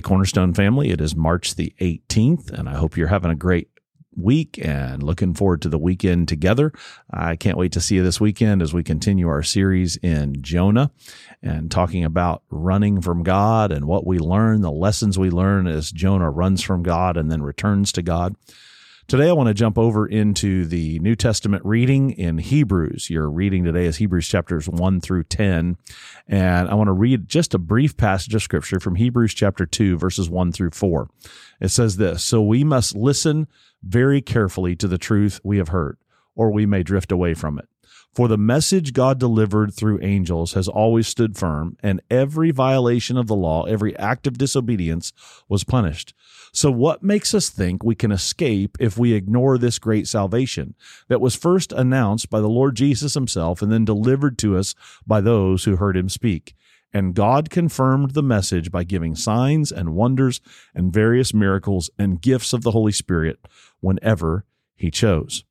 a Cornerstone family. It is March the 18th, and I hope you're having a great week and looking forward to the weekend together. I can't wait to see you this weekend as we continue our series in Jonah and talking about running from God and what we learn, the lessons we learn as Jonah runs from God and then returns to God. Today, I want to jump over into the New Testament reading in Hebrews. Your reading today is Hebrews chapters 1 through 10, and I want to read just a brief passage of Scripture from Hebrews chapter 2, verses 1 through 4. It says this, "So we must listen very carefully to the truth we have heard, or we may drift away from it. For the message God delivered through angels has always stood firm, and every violation of the law, every act of disobedience was punished. So what makes us think we can escape if we ignore this great salvation that was first announced by the Lord Jesus himself and then delivered to us by those who heard him speak? And God confirmed the message by giving signs and wonders and various miracles and gifts of the Holy Spirit whenever he chose."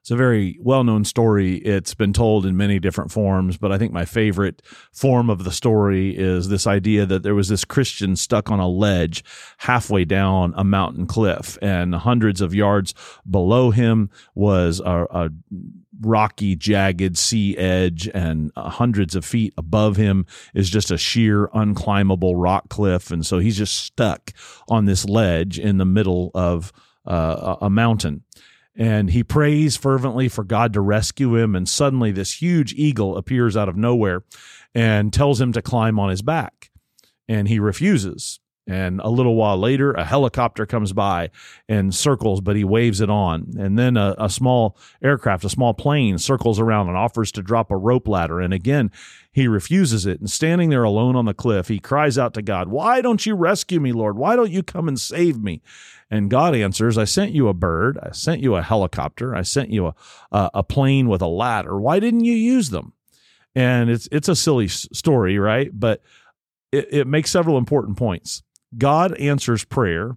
It's a very well-known story. It's been told in many different forms, but I think my favorite form of the story is this idea that there was this Christian stuck on a ledge halfway down a mountain cliff, and hundreds of yards below him was a rocky, jagged sea edge, and hundreds of feet above him is just a sheer, unclimbable rock cliff, and so he's just stuck on this ledge in the middle of a mountain. And he prays fervently for God to rescue him, and suddenly this huge eagle appears out of nowhere and tells him to climb on his back, and he refuses. And a little while later, a helicopter comes by and circles, but he waves it on. And then a small aircraft, a small plane, circles around and offers to drop a rope ladder. And again, he refuses it. And standing there alone on the cliff, he cries out to God, "Why don't you rescue me, Lord? Why don't you come and save me?" And God answers, "I sent you a bird. I sent you a helicopter. I sent you a plane with a ladder. Why didn't you use them?" And it's a silly story, right? But it makes several important points. God answers prayer,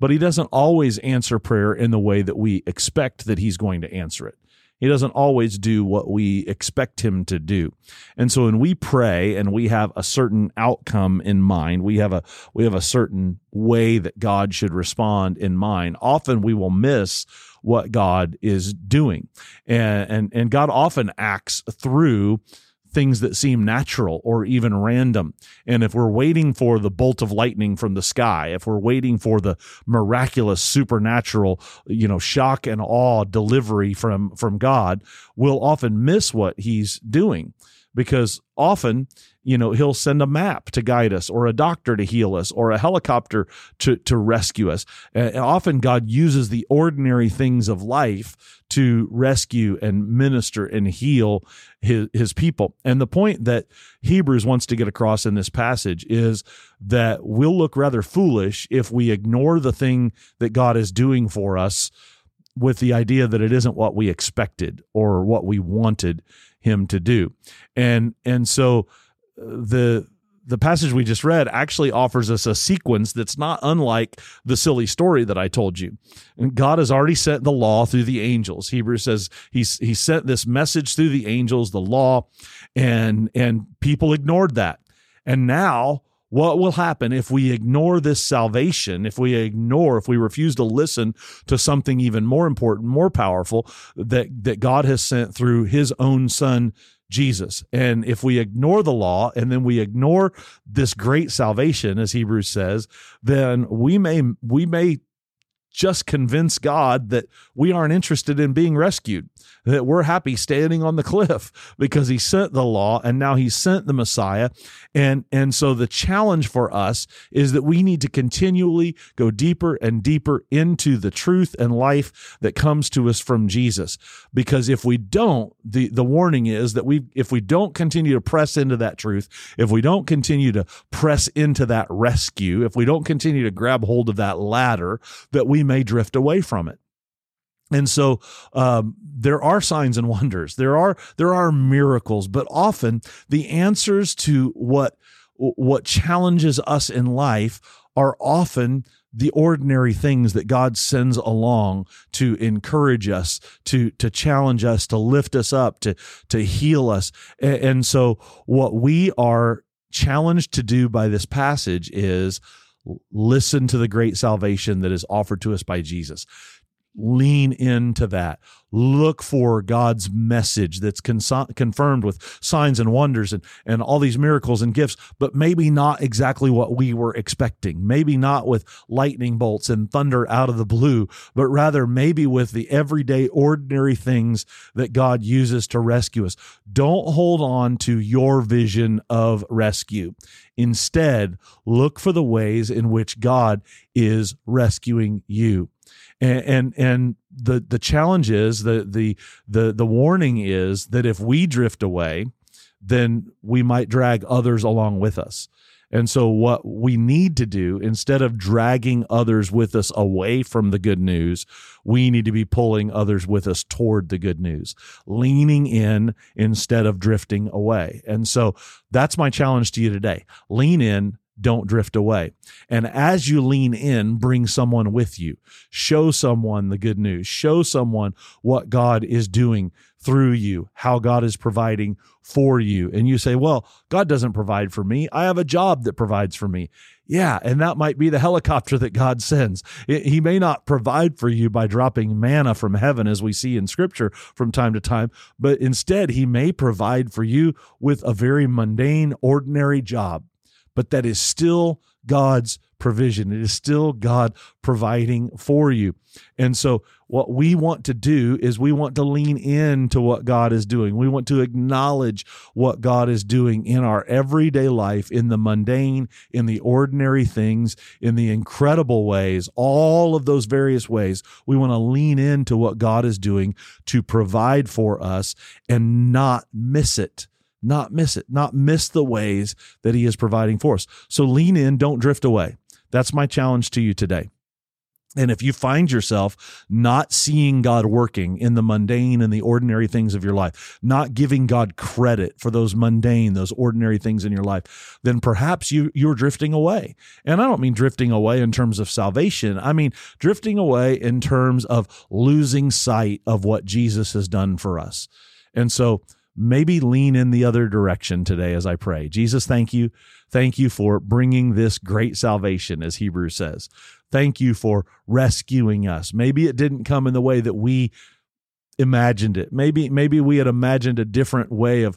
but he doesn't always answer prayer in the way that we expect that he's going to answer it. He doesn't always do what we expect him to do. And so when we pray and we have a certain outcome in mind, we have a certain way that God should respond in mind, often we will miss what God is doing. And God often acts through things that seem natural or even random. And if we're waiting for the bolt of lightning from the sky, if we're waiting for the miraculous, supernatural, shock and awe delivery from God, we'll often miss what he's doing. Because often, he'll send a map to guide us, or a doctor to heal us, or a helicopter to rescue us. And often God uses the ordinary things of life to rescue and minister and heal his people. And the point that Hebrews wants to get across in this passage is that we'll look rather foolish if we ignore the thing that God is doing for us with the idea that it isn't what we expected or what we wanted him to do. And so the passage we just read actually offers us a sequence that's not unlike the silly story that I told you. And God has already sent the law through the angels. Hebrews says he sent this message through the angels, the law, and people ignored that. And now what will happen if we ignore this salvation, if we refuse to listen to something even more important, more powerful, that God has sent through his own son, Jesus? And if we ignore the law and then we ignore this great salvation, as Hebrews says, then we may just convince God that we aren't interested in being rescued, that we're happy standing on the cliff because he sent the law and now he sent the Messiah. And so the challenge for us is that we need to continually go deeper and deeper into the truth and life that comes to us from Jesus. Because if we don't, the warning is that if we don't continue to press into that truth, if we don't continue to press into that rescue, if we don't continue to grab hold of that ladder, that we may drift away from it. And so there are signs and wonders. There are miracles, but often the answers to what challenges us in life are often the ordinary things that God sends along to encourage us, to challenge us, to lift us up, to heal us. And so what we are challenged to do by this passage is listen to the great salvation that is offered to us by Jesus. Lean into that. Look for God's message that's confirmed with signs and wonders and all these miracles and gifts, but maybe not exactly what we were expecting. Maybe not with lightning bolts and thunder out of the blue, but rather maybe with the everyday, ordinary things that God uses to rescue us. Don't hold on to your vision of rescue. Instead, look for the ways in which God is rescuing you. And the challenge is, the warning is that if we drift away, then we might drag others along with us. And so what we need to do, instead of dragging others with us away from the good news, we need to be pulling others with us toward the good news, leaning in instead of drifting away. And so that's my challenge to you today. Lean in. Don't drift away. And as you lean in, bring someone with you. Show someone the good news. Show someone what God is doing through you, how God is providing for you. And you say, well, God doesn't provide for me. I have a job that provides for me. Yeah, and that might be the helicopter that God sends. He may not provide for you by dropping manna from heaven, as we see in Scripture from time to time, but instead he may provide for you with a very mundane, ordinary job. But that is still God's provision. It is still God providing for you. And so what we want to do is we want to lean into what God is doing. We want to acknowledge what God is doing in our everyday life, in the mundane, in the ordinary things, in the incredible ways, all of those various ways. We want to lean into what God is doing to provide for us and not miss it. Not miss it, not miss the ways that he is providing for us. So lean in, don't drift away. That's my challenge to you today. And if you find yourself not seeing God working in the mundane and the ordinary things of your life, not giving God credit for those mundane, those ordinary things in your life, then perhaps you're drifting away. And I don't mean drifting away in terms of salvation. I mean drifting away in terms of losing sight of what Jesus has done for us. And so maybe lean in the other direction today as I pray. Jesus, thank you. Thank you for bringing this great salvation, as Hebrews says. Thank you for rescuing us. Maybe it didn't come in the way that we imagined it. Maybe we had imagined a different way of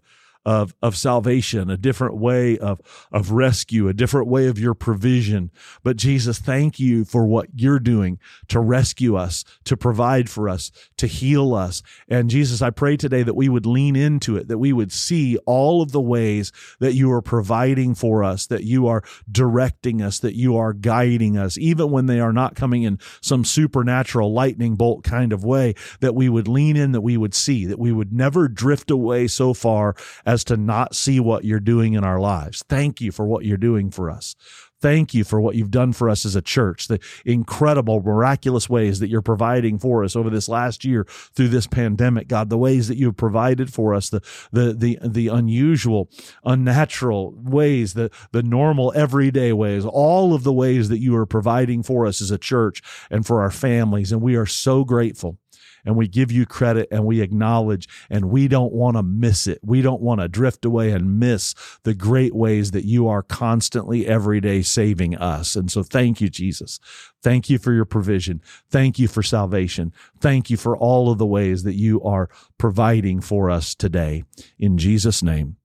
salvation, a different way of rescue, a different way of your provision. But Jesus, thank you for what you're doing to rescue us, to provide for us, to heal us. And Jesus, I pray today that we would lean into it, that we would see all of the ways that you are providing for us, that you are directing us, that you are guiding us, even when they are not coming in some supernatural lightning bolt kind of way, that we would lean in, that we would see, that we would never drift away so far as to not see what you're doing in our lives. Thank you for what you're doing for us. Thank you for what you've done for us as a church, the incredible, miraculous ways that you're providing for us over this last year through this pandemic, God, the ways that you've provided for us, the unusual, unnatural ways, the normal, everyday ways, all of the ways that you are providing for us as a church and for our families. And we are so grateful. And we give you credit and we acknowledge, and we don't want to miss it. We don't want to drift away and miss the great ways that you are constantly every day saving us. And so thank you, Jesus. Thank you for your provision. Thank you for salvation. Thank you for all of the ways that you are providing for us today. In Jesus' name,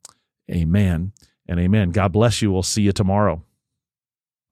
amen and amen. God bless you. We'll see you tomorrow.